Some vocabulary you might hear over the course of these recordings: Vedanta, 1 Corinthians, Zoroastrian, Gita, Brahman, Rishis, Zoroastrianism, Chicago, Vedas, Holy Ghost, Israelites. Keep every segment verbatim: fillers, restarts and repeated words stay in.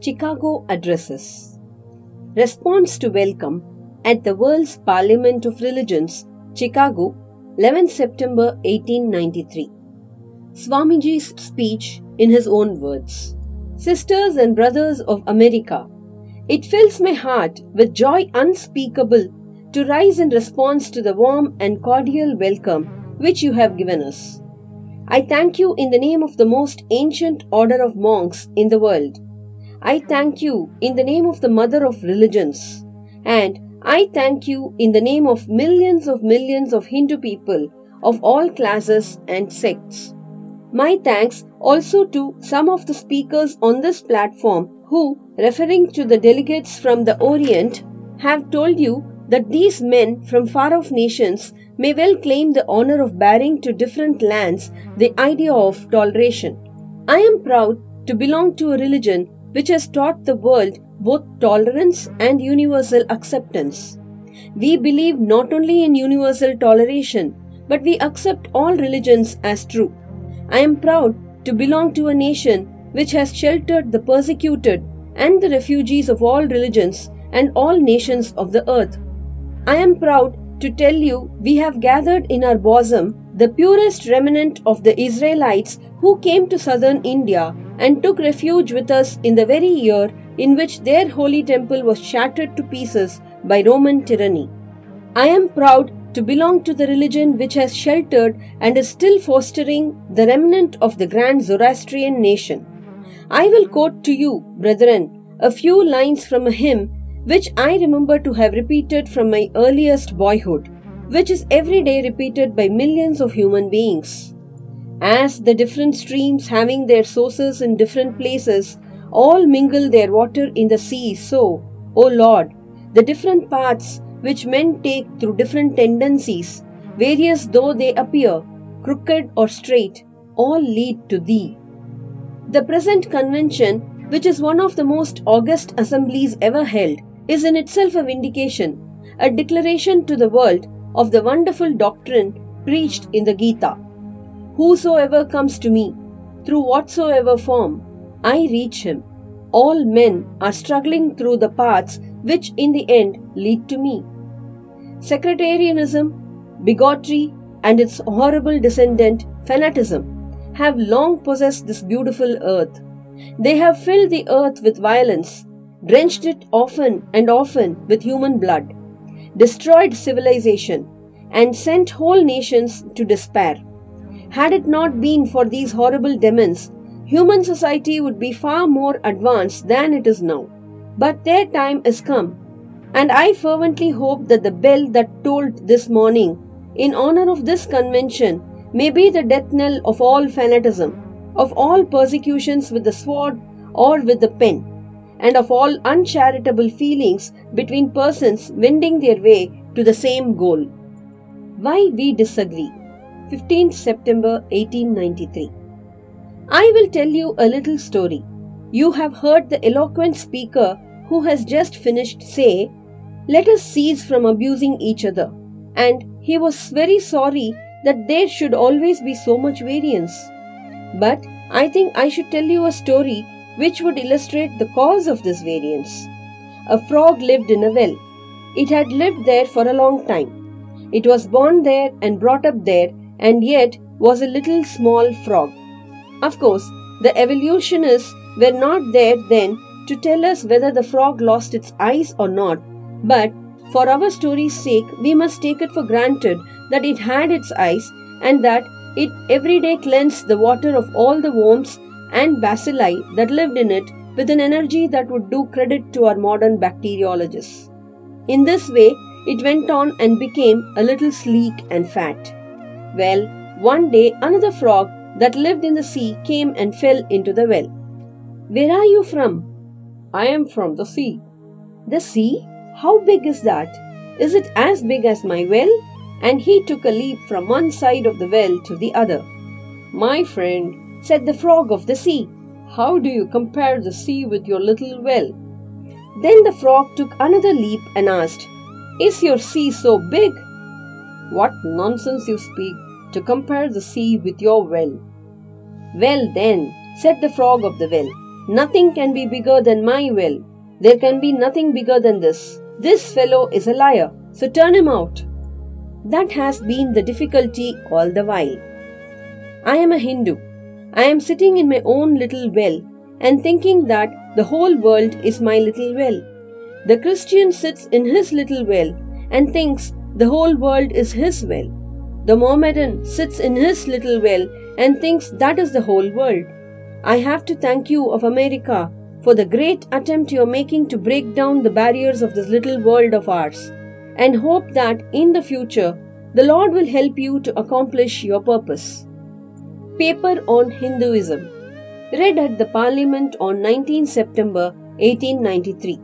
Chicago Addresses. Response to Welcome at the World's Parliament of Religions, Chicago, eleventh September eighteen ninety-three. Swamiji's speech in his own words. Sisters and brothers of America, it fills my heart with joy unspeakable to rise in response to the warm and cordial welcome which you have given us. I thank you in the name of the most ancient order of monks in the world. I thank you in the name of the mother of religions. And I thank you in the name of millions of millions of Hindu people of all classes and sects. My thanks also to some of the speakers on this platform who, referring to the delegates from the Orient, have told you that these men from far-off nations may well claim the honor of bearing to different lands the idea of toleration. I am proud to belong to a religion which has taught the world both tolerance and universal acceptance. We believe not only in universal toleration, but we accept all religions as true. I am proud to belong to a nation which has sheltered the persecuted and the refugees of all religions and all nations of the earth. I am proud to tell you we have gathered in our bosom the purest remnant of the Israelites who came to southern India and took refuge with us in the very year in which their holy temple was shattered to pieces by Roman tyranny. I am proud to belong to the religion which has sheltered and is still fostering the remnant of the grand Zoroastrian nation. I will quote to you, brethren, a few lines from a hymn which I remember to have repeated from my earliest boyhood, which is every day repeated by millions of human beings. As the different streams having their sources in different places all mingle their water in the sea, so, O Lord, the different paths which men take through different tendencies, various though they appear, crooked or straight, all lead to Thee. The present convention, which is one of the most august assemblies ever held, is in itself a vindication, a declaration to the world of the wonderful doctrine preached in the Gita. Whosoever comes to me, through whatsoever form, I reach him. All men are struggling through the paths which in the end lead to me. Sectarianism, bigotry, and its horrible descendant, fanatism, have long possessed this beautiful earth. They have filled the earth with violence, drenched it often and often with human blood, destroyed civilization, and sent whole nations to despair. Had it not been for these horrible demons, human society would be far more advanced than it is now. But their time is come, and I fervently hope that the bell that tolled this morning in honor of this convention may be the death knell of all fanatism, of all persecutions with the sword or with the pen, and of all uncharitable feelings between persons wending their way to the same goal. Why we disagree. fifteenth September eighteen ninety-three. I will tell you a little story. You have heard the eloquent speaker who has just finished say, "Let us cease from abusing each other." And he was very sorry that there should always be so much variance. But I think I should tell you a story which would illustrate the cause of this variance. A frog lived in a well. It had lived there for a long time. It was born there and brought up there, and yet was a little small frog. Of course, the evolutionists were not there then to tell us whether the frog lost its eyes or not, but for our story's sake, we must take it for granted that it had its eyes and that it every day cleansed the water of all the worms and bacilli that lived in it with an energy that would do credit to our modern bacteriologists. In this way, it went on and became a little sleek and fat. Well, one day another frog that lived in the sea came and fell into the well. "Where are you from?" "I am from the sea." "The sea? How big is that? Is it as big as my well?" And he took a leap from one side of the well to the other. "My friend," said the frog of the sea, "how do you compare the sea with your little well?" Then the frog took another leap and asked, "Is your sea so big?" "What nonsense you speak, to compare the sea with your well." "Well then," said the frog of the well, Nothing can be bigger than my will. There can be nothing bigger than this. This fellow is a liar, so turn him out. That has been the difficulty all the while. I am a Hindu. I am sitting in my own little well and thinking that the whole world is my little well. The Christian sits in his little well and thinks the whole world is his well. The Mohammedan sits in his little well and thinks that is the whole world. I have to thank you of America for the great attempt you are making to break down the barriers of this little world of ours, and hope that in the future the Lord will help you to accomplish your purpose. Paper on Hinduism, read at the Parliament on the nineteenth of September eighteen ninety-three.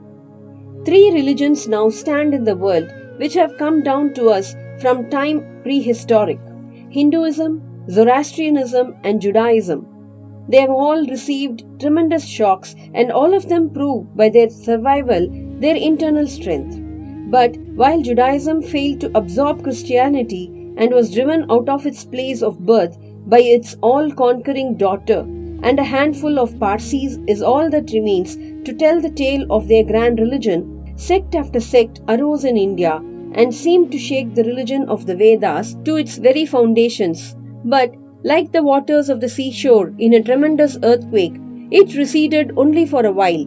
Three religions now stand in the world which have come down to us from time prehistoric: Hinduism, Zoroastrianism and Judaism. They have all received tremendous shocks, and all of them prove by their survival their internal strength. But while Judaism failed to absorb Christianity and was driven out of its place of birth by its all-conquering daughter, and a handful of Parsis is all that remains to tell the tale of their grand religion, sect after sect arose in India and seemed to shake the religion of the Vedas to its very foundations. But like the waters of the seashore in a tremendous earthquake, it receded only for a while,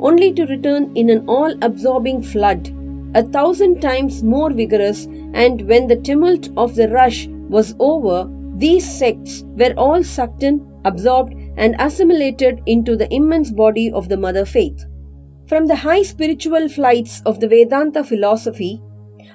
only to return in an all-absorbing flood, a thousand times more vigorous, and when the tumult of the rush was over, these sects were all sucked in, absorbed, and assimilated into the immense body of the mother faith. From the high spiritual flights of the Vedanta philosophy,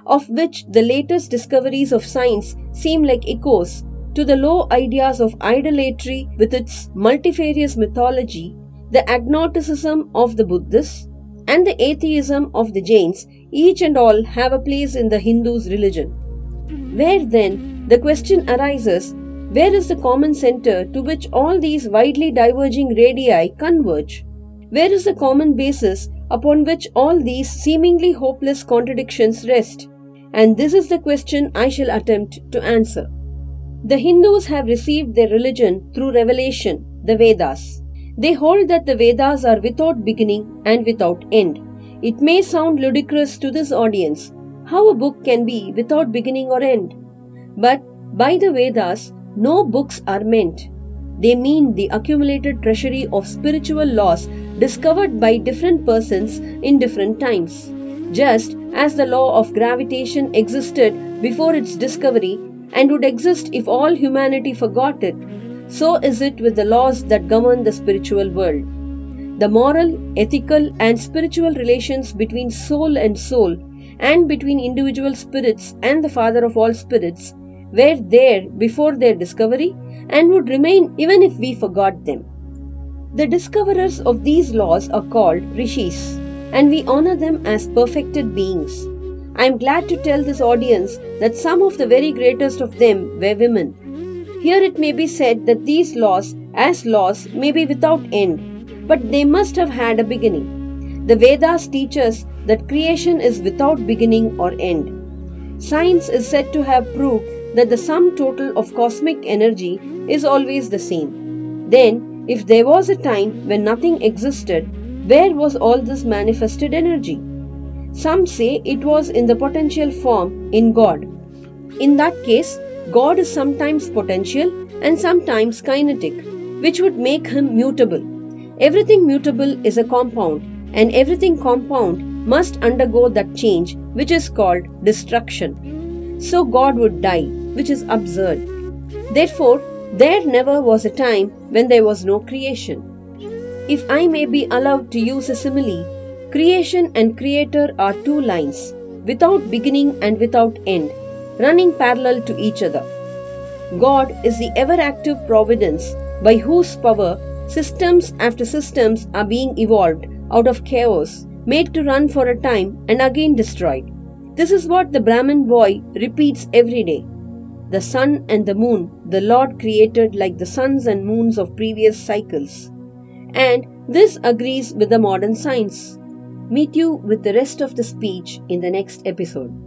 of which the latest discoveries of science seem like echoes, to the low ideas of idolatry with its multifarious mythology, the agnosticism of the Buddhists, and the atheism of the Jains, each and all have a place in the Hindu's religion. Where then, the question arises, where is the common center to which all these widely diverging radii converge? Where is the common basis upon which all these seemingly hopeless contradictions rest? And this is the question I shall attempt to answer. The Hindus have received their religion through revelation, the Vedas. They hold that the Vedas are without beginning and without end. It may sound ludicrous to this audience, how a book can be without beginning or end. But by the Vedas, no books are meant. They mean the accumulated treasury of spiritual laws discovered by different persons in different times. Just as the law of gravitation existed before its discovery and would exist if all humanity forgot it, so is it with the laws that govern the spiritual world. The moral, ethical, and spiritual relations between soul and soul, and between individual spirits and the Father of all spirits, were there before their discovery and would remain even if we forgot them. The discoverers of these laws are called Rishis, and we honor them as perfected beings. I am glad to tell this audience that some of the very greatest of them were women. Here it may be said that these laws, as laws, may be without end, but they must have had a beginning. The Vedas teach us that creation is without beginning or end. Science is said to have proved that the sum total of cosmic energy is always the same. Then, if there was a time when nothing existed, where was all this manifested energy? Some say it was in the potential form in God. In that case, God is sometimes potential and sometimes kinetic, which would make him mutable. Everything mutable is a compound, and everything compound must undergo that change, which is called destruction. So God would die, which is absurd. Therefore, there never was a time when there was no creation. If I may be allowed to use a simile, creation and creator are two lines, without beginning and without end, running parallel to each other. God is the ever-active providence by whose power systems after systems are being evolved out of chaos, made to run for a time and again destroyed. This is what the Brahman boy repeats every day. The sun and the moon, the Lord created like the suns and moons of previous cycles. And this agrees with the modern science. Meet you with the rest of the speech in the next episode.